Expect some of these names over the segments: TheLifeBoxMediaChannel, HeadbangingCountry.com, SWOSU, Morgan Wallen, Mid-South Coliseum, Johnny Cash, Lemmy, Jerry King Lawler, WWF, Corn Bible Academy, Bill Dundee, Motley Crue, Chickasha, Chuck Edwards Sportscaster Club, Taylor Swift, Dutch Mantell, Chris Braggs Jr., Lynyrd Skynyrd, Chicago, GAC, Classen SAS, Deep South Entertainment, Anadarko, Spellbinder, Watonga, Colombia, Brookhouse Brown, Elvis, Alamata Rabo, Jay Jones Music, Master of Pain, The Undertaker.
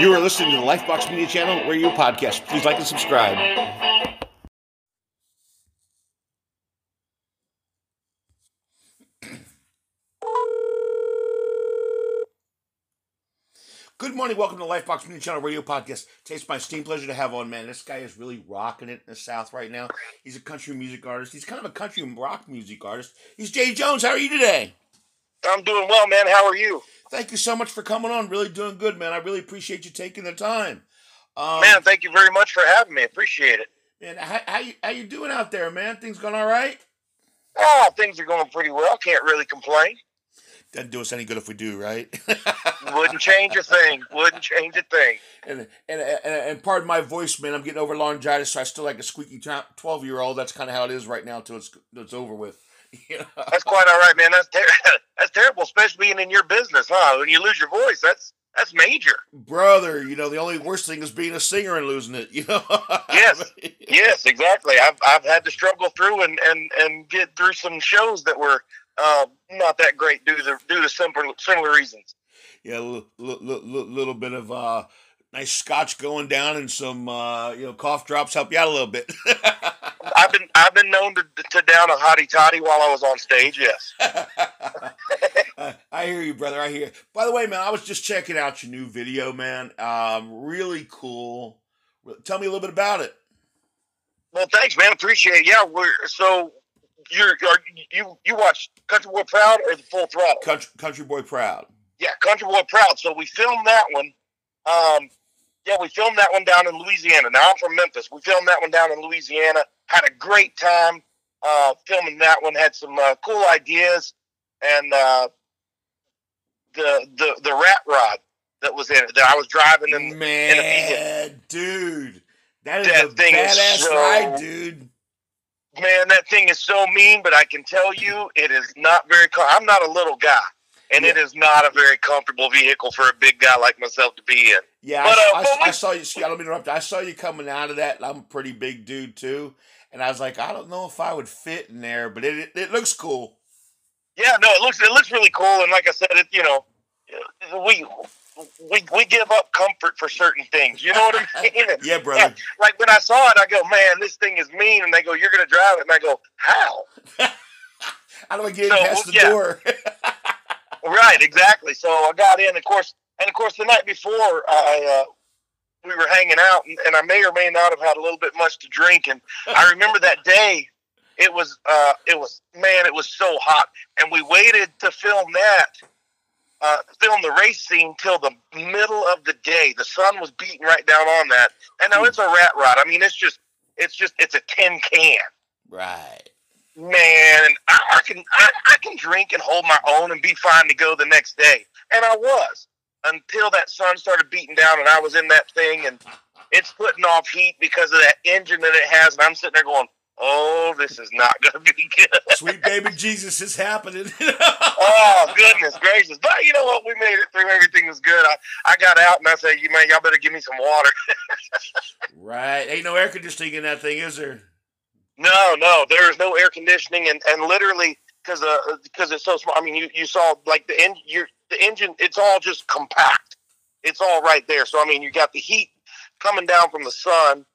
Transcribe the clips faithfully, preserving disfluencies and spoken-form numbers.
You are listening to the Life Box Media Channel Radio Podcast. Please like and subscribe. Good morning. Welcome to the Life Box Media Channel Radio Podcast. It's my esteemed pleasure to have on, man. This guy is really rocking it in the South right now. He's a country music artist. He's kind of a country and rock music artist. He's Jay Jones. How are you today? I'm doing well, man. How are you? Thank you so much for coming on. Really doing good, man. I really appreciate you taking the time. Um, man, thank you very much for having me. Appreciate it. Man, how, how, you, how you doing out there, man? Things going all right? Oh, things are going pretty well. Can't really complain. Doesn't do us any good if we do, right? Wouldn't change a thing. Wouldn't change a thing. And, and and and pardon my voice, man. I'm getting over laryngitis, so I still like a squeaky twelve-year-old. That's kind of how it is right now until it's, it's over with. You know? That's quite all right, man. That's ter- that's terrible, especially being in your business, huh? When you lose your voice, that's that's major, brother. You know, the only worst thing is being a singer and losing it. You know. Yes, yes, exactly. I've I've had to struggle through and and and get through some shows that were uh, not that great due to due to similar similar reasons. Yeah, a little, little, little bit of uh, nice scotch going down and some uh, you know cough drops help you out a little bit. I've been I've been known to, to down a hottie toddy while I was on stage. Yes, uh, I hear you, brother. I hear you. By the way, man, I was just checking out your new video, man. Um, really cool. Tell me a little bit about it. Well, thanks, man. Appreciate it. Yeah, we're so you're, are, you you watch Country Boy Proud or the Full Throttle? Country, Country Boy Proud. Yeah, Country Boy Proud. So we filmed that one. Um, yeah, we filmed that one down in Louisiana. Now I'm from Memphis. We filmed that one down in Louisiana. Had a great time uh, filming that one. Had some uh, cool ideas, and uh, the the the rat rod that was in it that I was driving in. Man, in a dude, that is that a thing badass is so, ride, dude. Man, that thing is so mean, but I can tell you, it is not very. Com- I'm not a little guy, and yeah. It is not a very comfortable vehicle for a big guy like myself to be in. Yeah, but, I, uh, I, I, I saw you. See, I don't mean to interrupt. I saw you coming out of that. And I'm a pretty big dude too. And I was like, I don't know if I would fit in there, but it, it it looks cool. Yeah, no, it looks it looks really cool. And like I said, it you know, we we we give up comfort for certain things. You know what I mean? Yeah, brother. Yeah, like when I saw it, I go, man, this thing is mean. And they go, you're gonna drive it. And I go, how? How do I get so, it past the yeah. door? Right, exactly. So I got in, of course, and of course, the night before, I. Uh, we were hanging out, and I may or may not have had a little bit much to drink. And I remember that day, it was, uh, it was, man, it was so hot. And we waited to film that, uh, film the race scene till the middle of the day. The sun was beating right down on that. And now it's a rat rod. I mean, it's just, it's just, it's a tin can. Right. Man, I, I can, I, I can drink and hold my own and be fine to go the next day. And I was. Until that sun started beating down and I was in that thing and it's putting off heat because of that engine that it has. And I'm sitting there going, oh, this is not going to be good. Sweet baby Jesus is happening. Oh, goodness gracious. But you know what? We made it through. Everything was good. I, I got out and I said, you man, y'all better give me some water. Right. Ain't no air conditioning in that thing, is there? No, no. There is no air conditioning. And, and literally, because uh, because it's so small. I mean, you, you saw like the end. You're, The engine, it's all just compact. It's all right there. So, I mean, you got the heat coming down from the sun.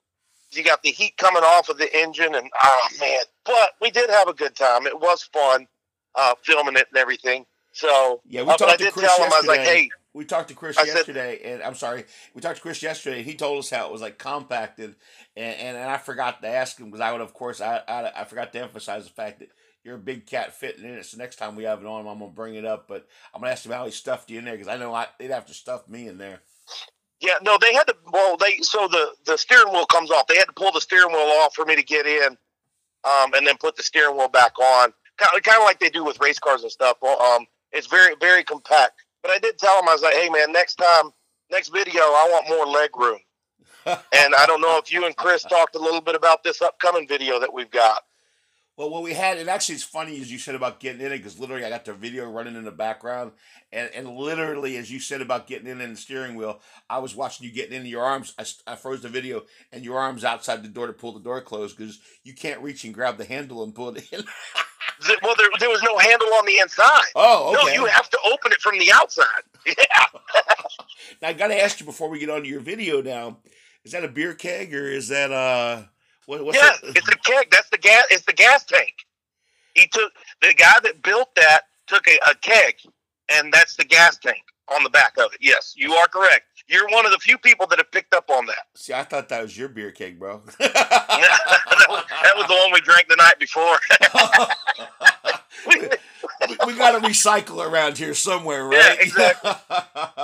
You got the heat coming off of the engine. And, oh, man. But we did have a good time. It was fun uh, filming it and everything. So, yeah, we uh, talked but I to did Chris tell him, yesterday. I was like, hey. We talked to Chris I yesterday. Said, and I'm sorry. We talked to Chris yesterday. And he told us how it was, like, compacted. And, and, and I forgot to ask him because I would, of course, I, I I forgot to emphasize the fact that you're a big cat fitting in it, so next time we have it on, I'm going to bring it up, but I'm going to ask him how he stuffed you in there, because I know I, they'd have to stuff me in there. Yeah, no, they had to, well, they, so the, the steering wheel comes off. They had to pull the steering wheel off for me to get in, um, and then put the steering wheel back on, kind of, kind of like they do with race cars and stuff. Um, it's very, very compact, but I did tell him, I was like, hey, man, next time, next video, I want more leg room, and I don't know if you and Chris talked a little bit about this upcoming video that we've got. Well, what we had, and actually it's funny as you said about getting in it, because literally I got the video running in the background, and, and literally as you said about getting in and the steering wheel, I was watching you getting in your arms. I, I froze the video, and your arms outside the door to pull the door closed, because you can't reach and grab the handle and pull it in. Well, there, there was no handle on the inside. Oh, okay. No, you have to open it from the outside. Yeah. Now, I got to ask you before we get on to your video now, is that a beer keg or is that a... What, what's yeah, that? It's a keg. That's the gas. It's the gas tank. He took... The guy that built that took a, a keg, and that's the gas tank on the back of it. Yes, you are correct. You're one of the few people that have picked up on that. See, I thought that was your beer keg, bro. that, was, that was the one we drank the night before. We got to recycle around here somewhere, right? Yeah, exactly.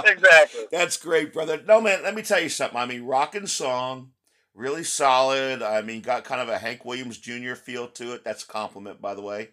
Exactly. That's great, brother. No, man, let me tell you something. I mean, rockin' song, really solid. I mean, got kind of a Hank Williams Junior feel to it. That's a compliment, by the way.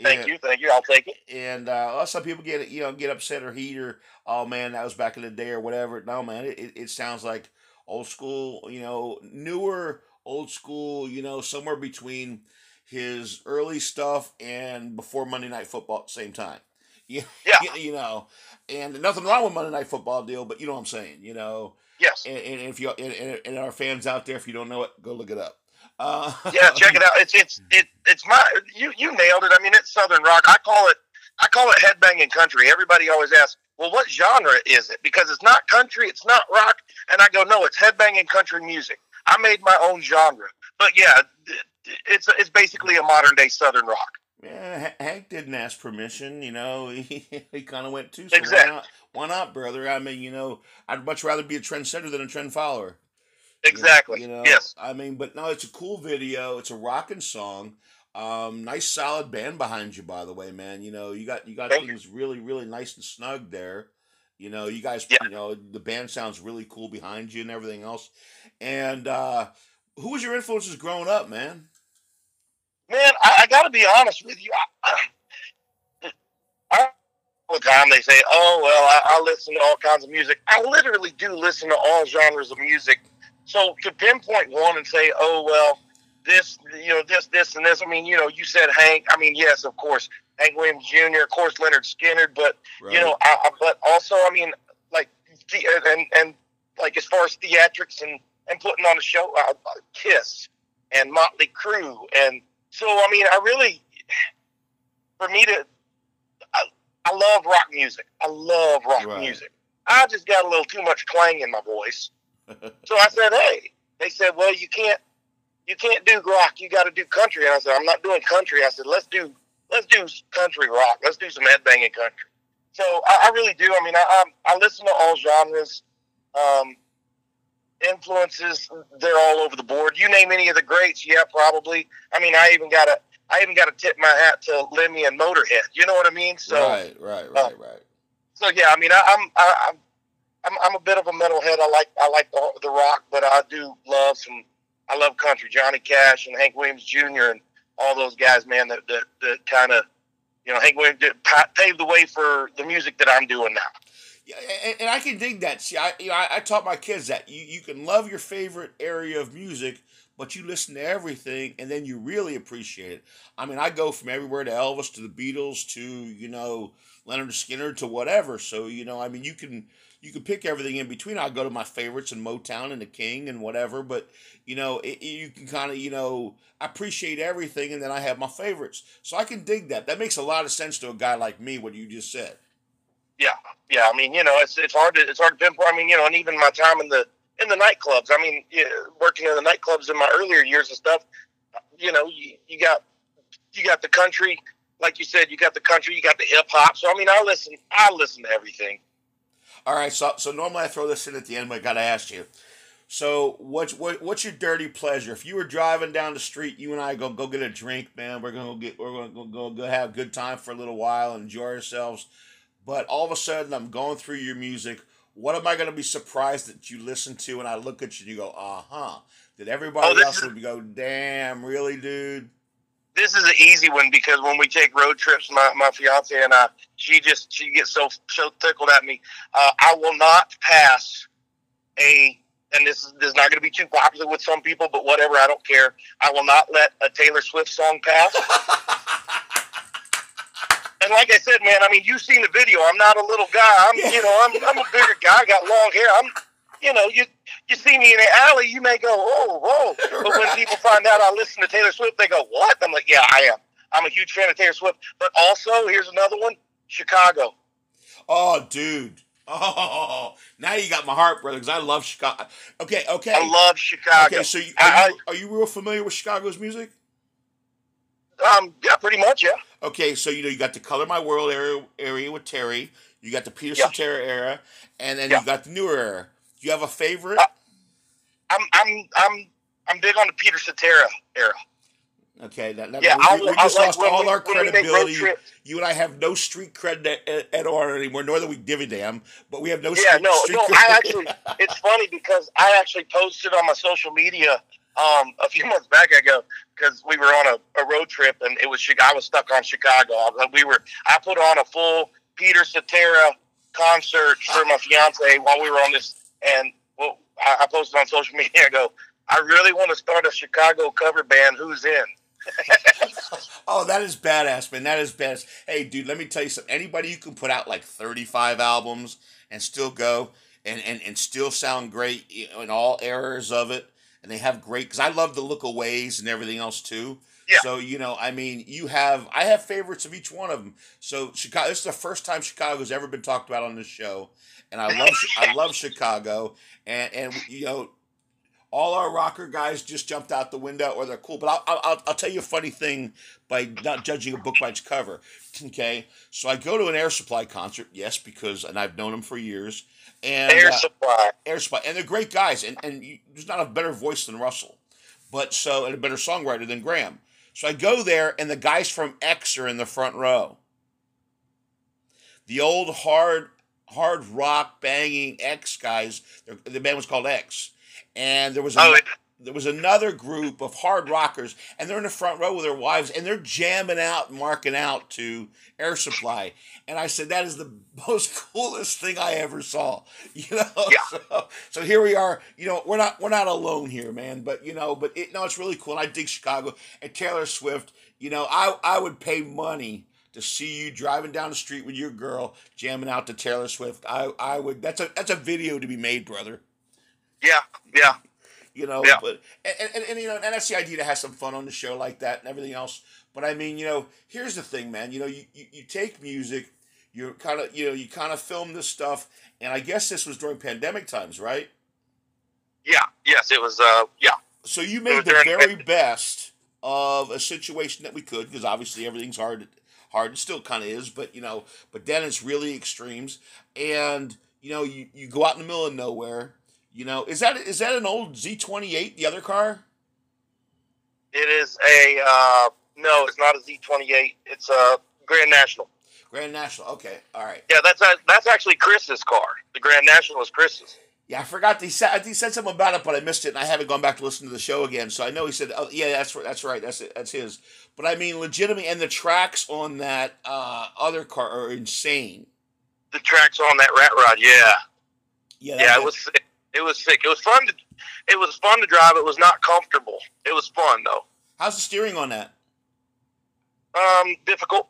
Thank and, you, thank you. I'll take it. And uh, some people get you know get upset or heat or oh man, that was back in the day or whatever. No man, it it sounds like old school, you know, newer old school, you know, somewhere between his early stuff and before Monday Night Football at the same time. Yeah, yeah. You know, and nothing wrong with Monday Night Football deal, but you know what I'm saying, you know. Yes. And, and if you and, and our fans out there, if you don't know it, go look it up. Uh, yeah, check it out. It's it's it, it's my you you nailed it. I mean, it's Southern rock. I call it I call it headbanging country. Everybody always asks, well, what genre is it? Because it's not country, it's not rock, and I go, no, it's headbanging country music. I made my own genre, but yeah, it's it's basically a modern day Southern rock. Yeah, Hank didn't ask permission, you know. He, he kind of went too. So exactly. Why not, why not, brother? I mean, you know, I'd much rather be a trendsetter than a trend follower. Exactly. You know, yes. I mean, but no, it's a cool video. It's a rockin' song. Um, nice, solid band behind you, by the way, man. You know, you got you got Thank things you. really, really nice and snug there. You know, you guys. Yeah. You know, the band sounds really cool behind you and everything else. And uh, who was your influences growing up, man? Man, I, I got to be honest with you. I, I, I, all the time they say, "Oh, well, I, I listen to all kinds of music." I literally do listen to all genres of music. So to pinpoint one and say, oh, well, this, you know, this, this, and this. I mean, you know, you said Hank. I mean, yes, of course, Hank Williams Junior, of course, Lynyrd Skynyrd. But, right. you know, I, I, but also, I mean, like, and, and like as far as theatrics and, and putting on a show, uh, Kiss and Motley Crue. And so, I mean, I really, for me to, I, I love rock music. I love rock right. music. I just got a little too much clang in my voice. So I said, hey, they said, well, you can't, you can't do rock. You got to do country. And I said, I'm not doing country. I said, let's do, let's do country rock. Let's do some headbanging country. So I, I really do. I mean, I, I, I listen to all genres, um, influences. They're all over the board. You name any of the greats. Yeah, probably. I mean, I even got to, I even got to tip my hat to Lemmy and Motorhead. You know what I mean? So, right, right, right, uh, right. So yeah, I mean, I, I'm, I, I'm, I'm, I'm a bit of a metalhead. I like I like the, the rock, but I do love some. I love country. Johnny Cash and Hank Williams Junior and all those guys, man. That that, that kind of, you know, Hank Williams paved the way for the music that I'm doing now. Yeah, and, and I can dig that. See, I you know, I, I taught my kids that you you can love your favorite area of music, but you listen to everything, and then you really appreciate it. I mean, I go from everywhere to Elvis to the Beatles to you know Lynyrd Skynyrd to whatever. So you know, I mean, you can. You can pick everything in between. I'll go to my favorites and Motown and the King and whatever, but, you know, it, you can kind of, you know, appreciate everything, and then I have my favorites. So I can dig that. That makes a lot of sense to a guy like me, what you just said. Yeah, yeah. I mean, you know, it's it's hard to it's hard to pinpoint. I mean, you know, and even my time in the in the nightclubs. I mean, you know, working in the nightclubs in my earlier years and stuff. You know, you, you got you got the country, like you said, you got the country, you got the hip hop. So I mean, I listen, I listen to everything. All right, so so normally I throw this in at the end, but I gotta ask you. So what's what, what's your dirty pleasure? If you were driving down the street, you and I go go get a drink, man. We're gonna get we're gonna go, go, go have a good time for a little while, and enjoy ourselves. But all of a sudden, I'm going through your music. What am I gonna be surprised that you listen to? And I look at you and you go, uh huh. That everybody oh, else would go, damn, really, dude. This is an easy one because when we take road trips, my, my fiance and I, she just, she gets so, so tickled at me. Uh, I will not pass a, and this is, this is not going to be too popular with some people, but whatever, I don't care. I will not let a Taylor Swift song pass. And like I said, man, I mean, you've seen the video. I'm not a little guy. I'm, you know, I'm, I'm a bigger guy. I got long hair. I'm, you know, you you see me in the alley, you may go, oh, whoa. But right. when people find out I listen to Taylor Swift, they go, what? I'm like, yeah, I am. I'm a huge fan of Taylor Swift. But also, here's another one, Chicago. Oh, dude. Oh, Now you got my heart, brother, because I love Chicago. Okay, okay. I love Chicago. Okay, so you, are, I, you, are you real familiar with Chicago's music? Um, yeah, pretty much, yeah. Okay, so you know you got the Color My World era, area with Terry. You got the Peter Cetera yeah. era, and then yeah. you got the newer era. Do you have a favorite? Uh, I'm I'm I'm I'm big on the Peter Cetera era. Okay, that, that, yeah, we, I'll, we just I'll lost like, all we, our credibility. You and I have no street cred at, at all anymore, nor that we give a damn, but we have no yeah, street, no, street no, cred. I actually, it's funny because I actually posted on my social media um, a few months back ago because we were on a, a road trip and it was I was stuck on Chicago. We were I put on a full Peter Cetera concert for my fiance while we were on this, and well, I, I posted on social media. I go, I really want to start a Chicago cover band. Who's in? Oh, that is badass, man. That is badass. Hey, dude, let me tell you something. Anybody who can put out like thirty-five albums and still go and, and, and still sound great in all eras of it, and they have great, because I love the look aways and everything else too. Yeah. So, you know, I mean, you have, I have favorites of each one of them. So, Chicago, this is the first time Chicago's ever been talked about on this show, and I love, I love Chicago, and, and you know, all our rocker guys just jumped out the window, or they're cool. But I'll, I'll I'll tell you a funny thing by not judging a book by its cover. Okay, so I go to an Air Supply concert, yes, because and I've known them for years. And Air uh, Supply, Air Supply, and they're great guys. And and you, there's not a better voice than Russell, but so and a better songwriter than Graham. So I go there, and the guys from X are in the front row. The old hard hard rock banging X guys. The band was called X. And there was a, oh, yeah. there was another group of hard rockers, and they're in the front row with their wives, and they're jamming out and marking out to Air Supply. And I said, that is the most coolest thing I ever saw. You know, yeah. so, so here we are. You know, we're not we're not alone here, man. But you know, but it, no, it's really cool. And I dig Chicago and Taylor Swift. You know, I I would pay money to see you driving down the street with your girl jamming out to Taylor Swift. I I would. That's a that's a video to be made, brother. Yeah, yeah, you know, yeah. but and, and and you know, and that's the idea, to have some fun on the show like that and everything else. But I mean, you know, here's the thing, man. You know, you, you, you take music, you kind of you know, you kind of film this stuff, and I guess this was during pandemic times, right? Yeah. Yes, it was. Uh, yeah. So you made the very best of a situation that we could, because obviously everything's hard, hard, and still kind of is, but you know, but then it's really extremes, and you know, you you go out in the middle of nowhere. You know, is that is that an old Z twenty-eight, the other car? It is a, uh, no, it's not a Z twenty-eight. It's a Grand National. Grand National, okay, all right. Yeah, that's a, that's actually Chris's car. The Grand National is Chris's. Yeah, I forgot. He said, he said something about it, but I missed it, and I haven't gone back to listen to the show again. So I know he said, oh, yeah, that's that's right, that's it, that's his. But I mean, legitimately, and the tracks on that uh, other car are insane. The tracks on that Rat Rod, yeah. Yeah, yeah it was sick. It was sick. It was fun to, it was fun to drive. It was not comfortable. It was fun though. How's the steering on that? Um, difficult.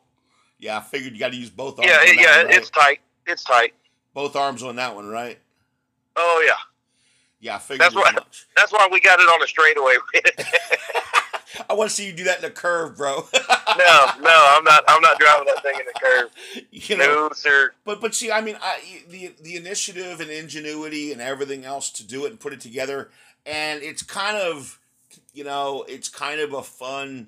Yeah, I figured you got to use both arms. Yeah, on that yeah, one, right? It's tight. It's tight. Both arms on that one, right? Oh yeah. Yeah, I figured. That's why. Much. That's why we got it on a straightaway. I want to see you do that in a curve, bro. no, no, I'm not. I'm not driving that thing in a curve. You know, no, sir. But but see, I mean, I, the the initiative and ingenuity and everything else to do it and put it together, and it's kind of, you know, it's kind of a fun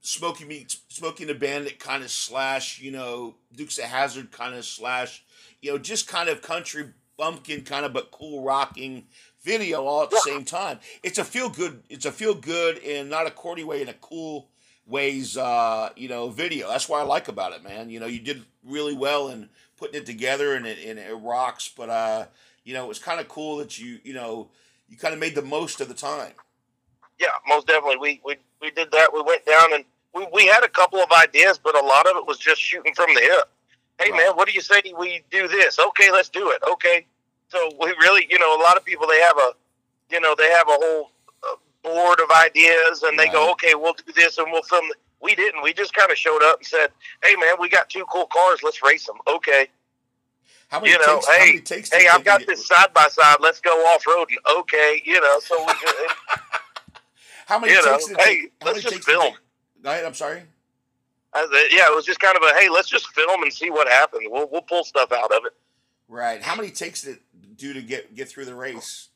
Smokey meets Smokey and the Bandit kind of slash, you know, Dukes of Hazzard kind of slash, you know, just kind of country bumpkin kind of but cool rocking video all at the same time. It's a feel good. It's a feel good in not a corny way, in a cool ways. Uh, you know, video. That's what I like about it, man. You know, you did really well in putting it together, and it and it rocks. But uh, you know, it was kind of cool that you you know you kind of made the most of the time. Yeah, most definitely. We we we did that. We went down and we we had a couple of ideas, but a lot of it was just shooting from the hip. Hey, right. Man, what do you say we do this? Okay, let's do it. Okay. So we really, you know, a lot of people, they have a, you know, they have a whole uh, board of ideas, and they right. go, okay, we'll do this and we'll film. We didn't. We just kind of showed up and said, hey, man, we got two cool cars. Let's race them. Okay. How many you know, takes, hey, how many takes hey, I've got this side-by-side. Let's go off-road. Okay. You know, so we just, how many takes know, hey, how let's many just film. Go ahead. I'm sorry. I, yeah, it was just kind of a, hey, let's just film and see what happens. We'll, we'll pull stuff out of it. Right. How many takes did do to get get through the race?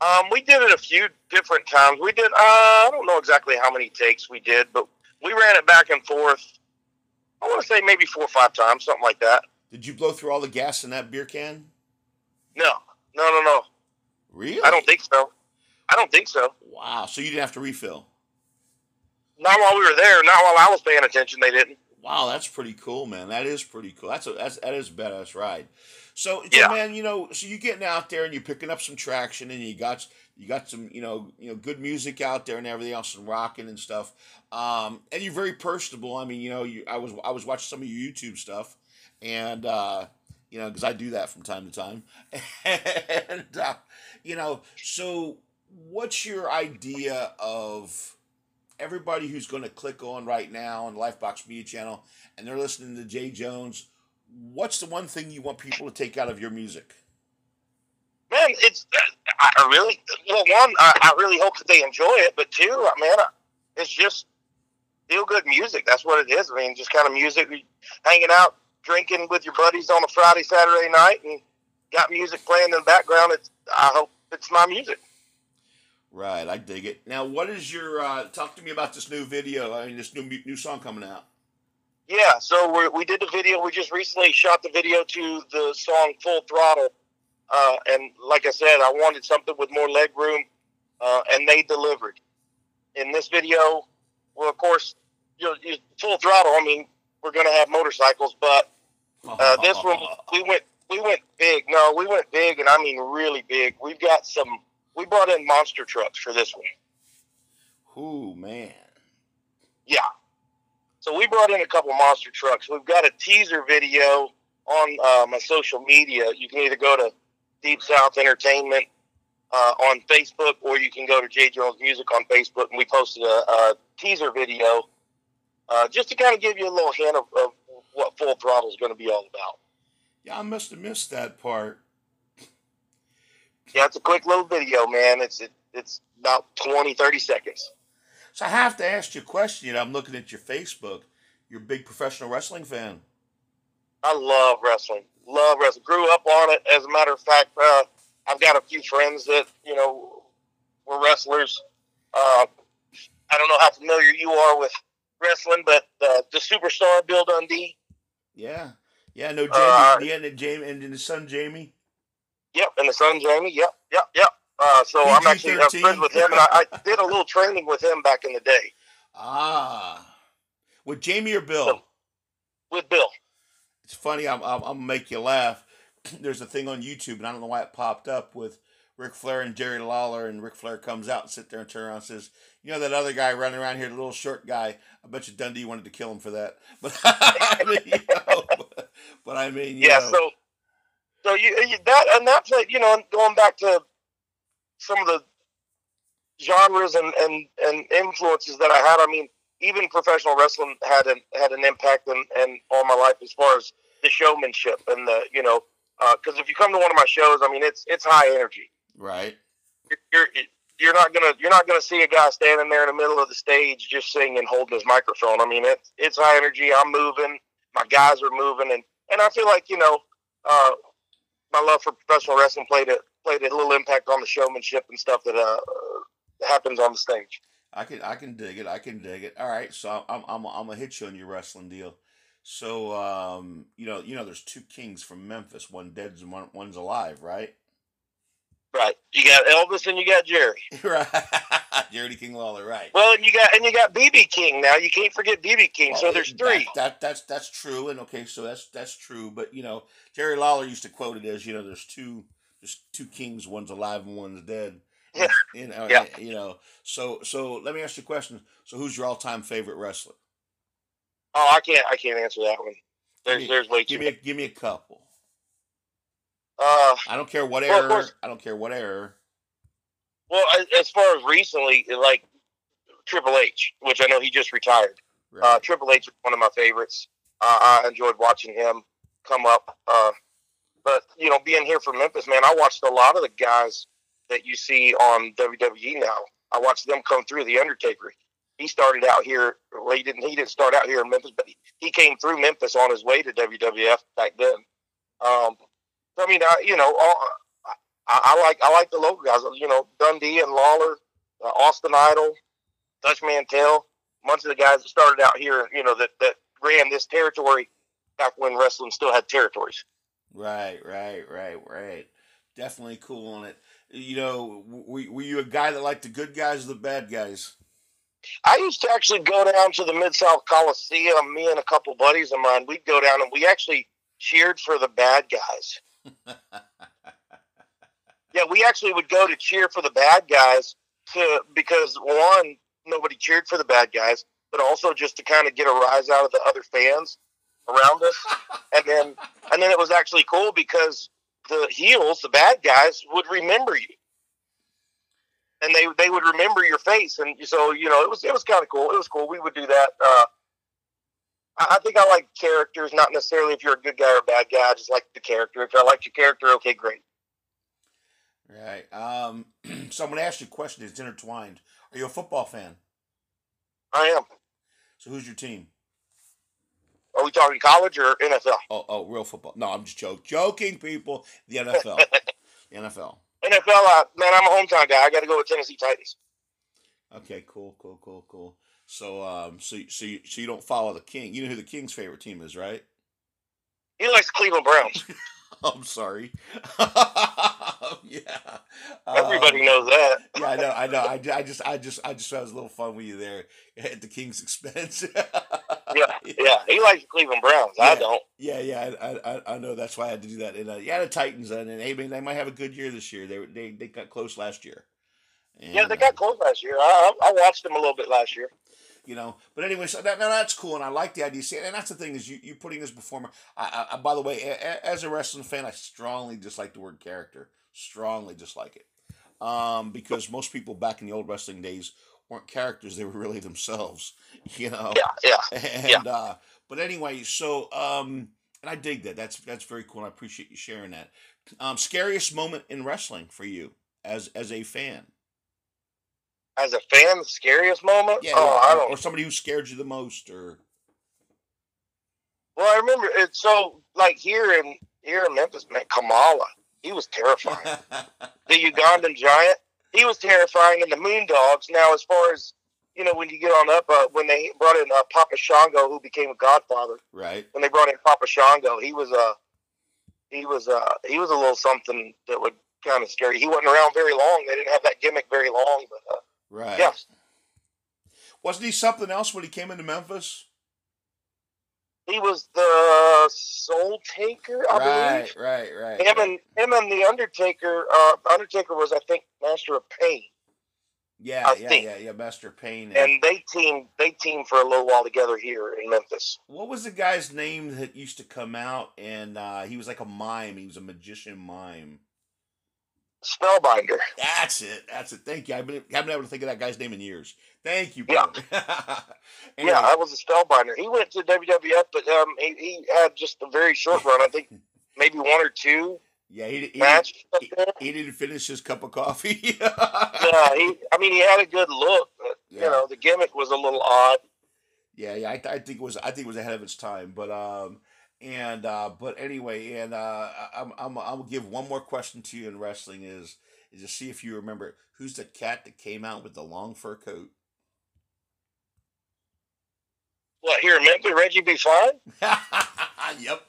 Um, we did it a few different times. We did, uh, I don't know exactly how many takes we did, but we ran it back and forth. I want to say maybe four or five times, something like that. Did you blow through all the gas in that beer can? No, no, no, no. Really? I don't think so. I don't think so. Wow. So you didn't have to refill? Not while we were there. Not while I was paying attention. They didn't. Wow, that's pretty cool, man. That is pretty cool. That's a that's that is a badass ride. So, yeah. so, man, you know, so you're getting out there and you're picking up some traction, and you got you got some, you know, you know, good music out there and everything else, and rocking and stuff. Um, and you're very personable. I mean, you know, you, I was I was watching some of your YouTube stuff, and uh, you know, because I do that from time to time, and uh, you know, so what's your idea of everybody who's going to click on right now on the Lifebox Media Channel and they're listening to Jay Jones? What's the one thing you want people to take out of your music? Man, it's uh, I really well. One, I, I really hope that they enjoy it. But two, I man, I, it's just feel good music. That's what it is. I mean, just kind of music, hanging out, drinking with your buddies on a Friday, Saturday night, and got music playing in the background. It's I hope it's my music. Right, I dig it. Now, what is your, uh, talk to me about this new video, I mean, this new new song coming out. Yeah, so we're, we did the video, we just recently shot the video to the song Full Throttle, uh, and like I said, I wanted something with more leg room, uh, and they delivered. In this video, well, of course, you know, Full Throttle, I mean, we're going to have motorcycles, but uh, this one, we went, we went big. No, we went big, and I mean really big. We've got some... We brought in monster trucks for this one. Ooh, man. Yeah. So we brought in a couple monster trucks. We've got a teaser video on uh, my social media. You can either go to Deep South Entertainment uh, on Facebook, or you can go to Jay Jones Music on Facebook, and we posted a, a teaser video uh, just to kind of give you a little hint of, of what Full Throttle is going to be all about. Yeah, I must have missed that part. Yeah, it's a quick little video, man. It's it, it's about twenty, thirty seconds. So I have to ask you a question. You know, I'm looking at your Facebook. You're a big professional wrestling fan. I love wrestling. Love wrestling. Grew up on it. As a matter of fact, uh, I've got a few friends that, you know, were wrestlers. Uh, I don't know how familiar you are with wrestling, but uh, the superstar Bill Dundee. Yeah. Yeah, no, Jamie. Uh, yeah, and, Jamie, and his son, Jamie. Yep, and the son, Jamie, yep, yep, yep. Uh, so I'm actually I'm friends with him, and I, I did a little training with him back in the day. Ah. With Jamie or Bill? So, with Bill. It's funny, I'm, I'm, I'm going to make you laugh. There's a thing on YouTube, and I don't know why it popped up, with Ric Flair and Jerry Lawler, and Ric Flair comes out and sits there and turns around and says, you know that other guy running around here, the little short guy, I bet you Dundee wanted to kill him for that. But I mean, you know, but, but I mean, you yeah, know. so. So you, you that and that played, you know, going back to some of the genres and, and, and influences that I had. I mean, even professional wrestling had an had an impact and and on my life as far as the showmanship and the, you know, because uh, if you come to one of my shows, I mean, it's it's high energy, right? You're you're not gonna you're not gonna see a guy standing there in the middle of the stage just singing, holding his microphone. I mean, it's it's high energy. I'm moving, my guys are moving, and and I feel like, you know. Uh, My love for professional wrestling played a played a little impact on the showmanship and stuff that uh, happens on the stage. I can I can dig it. I can dig it. All right, so I'm I'm I'm gonna hit you on your wrestling deal. So um, you know you know there's two kings from Memphis. One dead's and one, one's alive, right? Right. You got Elvis and you got Jerry. Right. Jerry King Lawler. Right. Well, and you got and you got B B King now. You can't forget B B King. Well, so there's three. That, that that's that's true. And okay, so that's that's true. But you know, Jerry Lawler used to quote it as, you know, there's two there's two kings. One's alive and one's dead. Yeah. You know. Yeah. You know. So so let me ask you a question. So who's your all time favorite wrestler? Oh, I can't I can't answer that one. There's me, there's way too. Give me a, give me a couple. Uh, I don't care what error. Well, I don't care what error. Well, as far as recently, like Triple H, which I know he just retired. Right. Uh, Triple H is one of my favorites. Uh, I enjoyed watching him come up. Uh, but, you know, being here from Memphis, man, I watched a lot of the guys that you see on W W E now. I watched them come through. The Undertaker, he started out here. Well, he didn't. He didn't start out here in Memphis, but he, he came through Memphis on his way to W W F back then. Um, I mean, I, you know, all, I, I like I like the local guys. You know, Dundee and Lawler, uh, Austin Idol, Dutch Mantell, a bunch of the guys that started out here, you know, that, that ran this territory back when wrestling still had territories. Right, right, right, right. Definitely cool on it. You know, were, were you a guy that liked the good guys or the bad guys? I used to actually go down to the Mid-South Coliseum, me and a couple buddies of mine. We'd go down and we actually cheered for the bad guys. Yeah, we actually would go to cheer for the bad guys to, because, one, nobody cheered for the bad guys, but also just to kind of get a rise out of the other fans around us. And then and then it was actually cool because the heels, the bad guys, would remember you. And they they would remember your face, and so you know it was it was kind of cool. It was cool. We would do that. Uh, I, I think I like characters, not necessarily if you're a good guy or a bad guy. I just like the character. If I like your character, okay, great. Right. Um, so I'm going to ask you a question. It's intertwined. Are you a football fan? I am. So who's your team? Are we talking college or N F L? Oh, oh, real football. No, I'm just joking. Joking, people. The N F L. The N F L. N F L, uh, man, I'm a hometown guy. I got to go with Tennessee Titans. Okay, cool, cool, cool, cool. So, um, so, so, you, so you don't follow the King. You know who the King's favorite team is, right? He likes the Cleveland Browns. I'm sorry. Yeah. Everybody um, knows that. Yeah, I know, I know. I, I just, I just, I just, I was a little fun with you there at the King's expense. Yeah, yeah. He likes the Cleveland Browns. Yeah. I don't. Yeah, yeah. I, I, I know. That's why I had to do that. And uh, yeah, the Titans. And, and hey, man, they might have a good year this year. They, they, they got close last year. And, yeah, they got close last year. I, I watched them a little bit last year. You know, but anyway, so that, now that's cool, and I like the idea. See, and that's the thing is you you putting this performer. I, I, I by the way, a, a, as a wrestling fan, I strongly dislike the word character. Strongly dislike it, um, because most people back in the old wrestling days weren't characters; they were really themselves. You know. Yeah, yeah. And yeah. Uh, but anyway, so um, and I dig that. That's that's very cool. And I appreciate you sharing that. Um, scariest moment in wrestling for you as as a fan. As a fan, the scariest moment? Yeah, oh, or, I don't... or somebody who scared you the most, or... Well, I remember, it's so, like, here in here in Memphis, man, Kamala, he was terrifying. The Ugandan giant, he was terrifying, and the Moondogs. Now, as far as, you know, when you get on up, uh, when they brought in uh, Papa Shango, who became a Godfather. Right. When they brought in Papa Shango, he was, uh, he was, uh, he was a little something that would kind of scare you. He wasn't around very long. They didn't have that gimmick very long, but... Uh, Right. Yes. Wasn't he something else when he came into Memphis? He was the Soul Taker, I right, believe. Right, right, right. Him and him and the Undertaker. Uh, Undertaker was, I think, Master of Pain. Yeah, I yeah, think. yeah, yeah. Master of Pain. And, and they teamed. They teamed for a little while together here in Memphis. What was the guy's name that used to come out and uh, he was like a mime? He was a magician mime. Spellbinder. That's it. That's it. Thank you. I've been, haven't been able to think of that guy's name in years. Thank you, brother. Yeah, anyway. Yeah, I was a Spellbinder. He went to W W F, but um, he, he had just a very short run. I think maybe one or two. Yeah, he, he, matches he, he didn't finish his cup of coffee. Yeah, he, I mean, he had a good look. But, yeah. You know, the gimmick was a little odd. Yeah, yeah. I, I think it was. I think it was ahead of its time, but um. And uh, but anyway, and uh, I'm I'm I'm gonna give one more question to you in wrestling is is to see if you remember it. Who's the cat that came out with the long fur coat? What, here in Memphis, Reggie B Fine? Yep.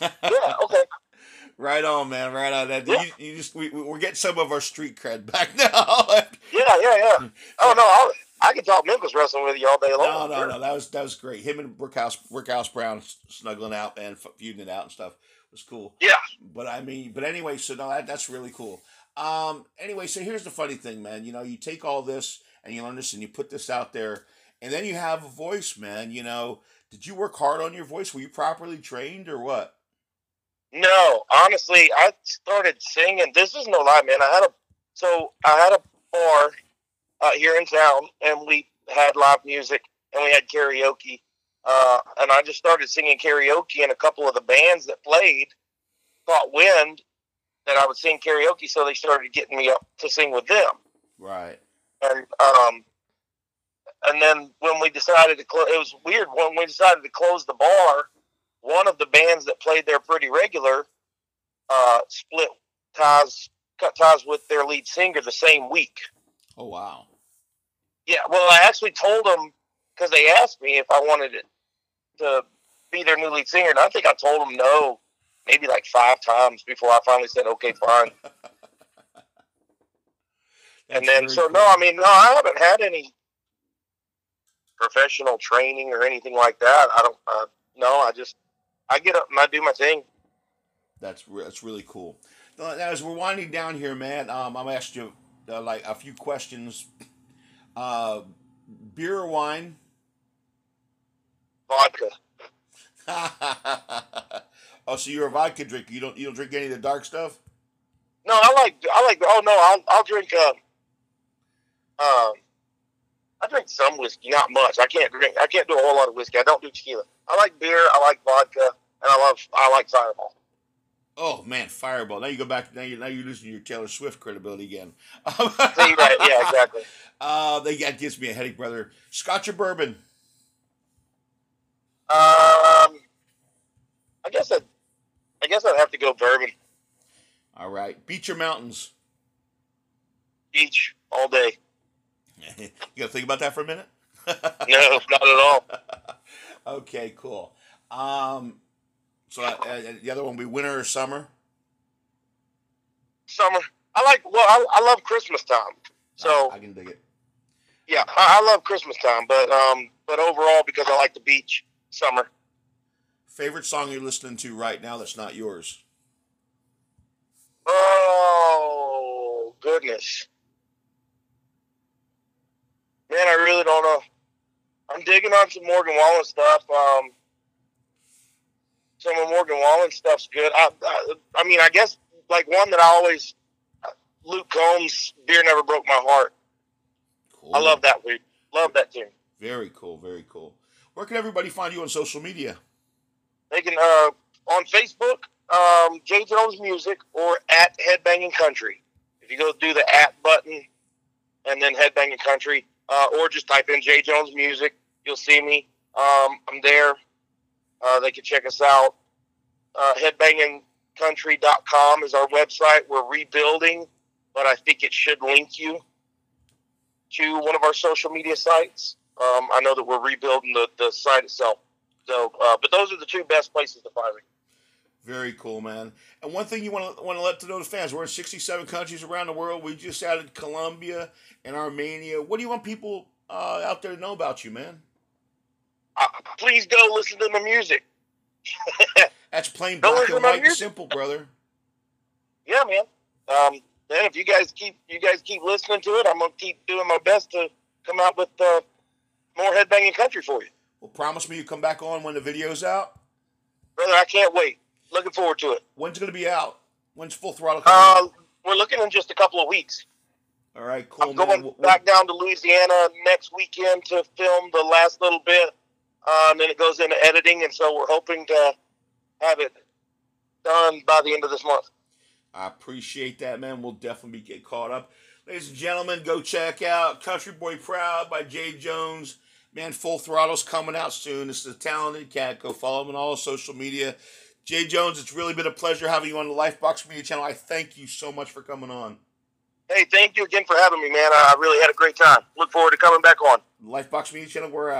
Yeah. Okay. Right on, man. Right on. That yeah. you, you just we we're getting some of our street cred back now. yeah, yeah, yeah. Oh no. I'll... I could talk Memphis wrestling with you all day long. No, no, no. That was that was great. Him and Brookhouse Brookhouse Brown snuggling out and feuding it out and stuff was cool. Yeah. But I mean, but anyway, so no, that, that's really cool. Um. Anyway, so here's the funny thing, man. You know, you take all this and you learn this and you put this out there, and then you have a voice, man. You know, did you work hard on your voice? Were you properly trained or what? No, honestly, I started singing. This is no lie, man. I had a so I had a bar. Uh, here in town, and we had live music, and we had karaoke, uh, and I just started singing karaoke, and a couple of the bands that played caught wind that I would sing karaoke, so they started getting me up to sing with them. Right. And um, and then when we decided to close, it was weird, when we decided to close the bar, one of the bands that played there pretty regular uh, split ties, cut ties with their lead singer the same week. Oh, wow. Yeah, well, I actually told them, because they asked me if I wanted it to be their new lead singer, and I think I told them no maybe like five times before I finally said, okay, fine. And then, so, cool. no, I mean, no, I haven't had any professional training or anything like that. I don't, uh, no, I just, I get up and I do my thing. That's re- that's really cool. Now, as we're winding down here, man, um, I'm asking you, uh, like, a few questions. Uh, beer or wine? Vodka. Oh, so you're a vodka drinker. You don't, you don't drink any of the dark stuff? No, I like, I like, oh, no, I'll, I'll drink, uh, um, I drink some whiskey, not much. I can't drink, I can't do a whole lot of whiskey. I don't do tequila. I like beer, I like vodka, and I love, I like Fireball. Oh, man, Fireball. Now you go back, now you're, now you're losing your Taylor Swift credibility again. See, right, yeah, exactly. Uh, that gives me a headache, brother. Scotch or bourbon? Um, I guess I'd, I guess I'd have to go bourbon. All right. Beach or mountains? Beach all day. You got to think about that for a minute? No, not at all. Okay, cool. Um, so I, I, the other one would be winter or summer? Summer. I like, well, I, I love Christmas time. So I, I can dig it. Yeah, I, I love Christmas time, but um, but overall, because I like the beach, summer. Favorite song you're listening to right now that's not yours? Oh, goodness. Man, I really don't know. I'm digging on some Morgan Wallen stuff. Um, some of Morgan Wallen stuff's good. I, I, I mean, I guess, like, one that I always, Luke Combs, Beer Never Broke My Heart. Cool. I love that, dude. Love that tune. Very cool, very cool. Where can everybody find you on social media? They can, uh, on Facebook. Um, Jay Jones Music or at Headbanging Country. If you go do the at button and then Headbanging Country, uh, or just type in Jay Jones Music, you'll see me. Um, I'm there. Uh, they can check us out. Uh, headbanging country dot com is our website. We're rebuilding, but I think it should link you to one of our social media sites. Um, I know that we're rebuilding the, the site itself. So, uh, but those are the two best places to find me. Very cool, man. And one thing you want to want to let to know the fans, we're in sixty-seven countries around the world. We just added Colombia and Armenia. What do you want people uh, out there to know about you, man? Uh, please go listen to my music. That's plain black and white and simple, brother. Yeah, man. Um, man, if you guys keep you guys keep listening to it, I'm gonna keep doing my best to come out with uh, more Headbanging Country for you. Well, promise me you come back on when the video's out, brother. I can't wait. Looking forward to it. When's it going to be out? When's Full Throttle coming out? Uh, we're looking in just a couple of weeks. All right, cool, I'm man. going we'll, back we'll... down to Louisiana next weekend to film the last little bit, uh, and then it goes into editing, and so we're hoping to have it done by the end of this month. I appreciate that, man. We'll definitely get caught up. Ladies and gentlemen, go check out Country Boy Proud by Jay Jones. Man, Full Throttle's coming out soon. This is a talented cat. Go follow him on all social media. Jay Jones, it's really been a pleasure having you on the Life Box Media Channel. I thank you so much for coming on. Hey, thank you again for having me, man. I really had a great time. Look forward to coming back on. Life Box Media Channel, we're out.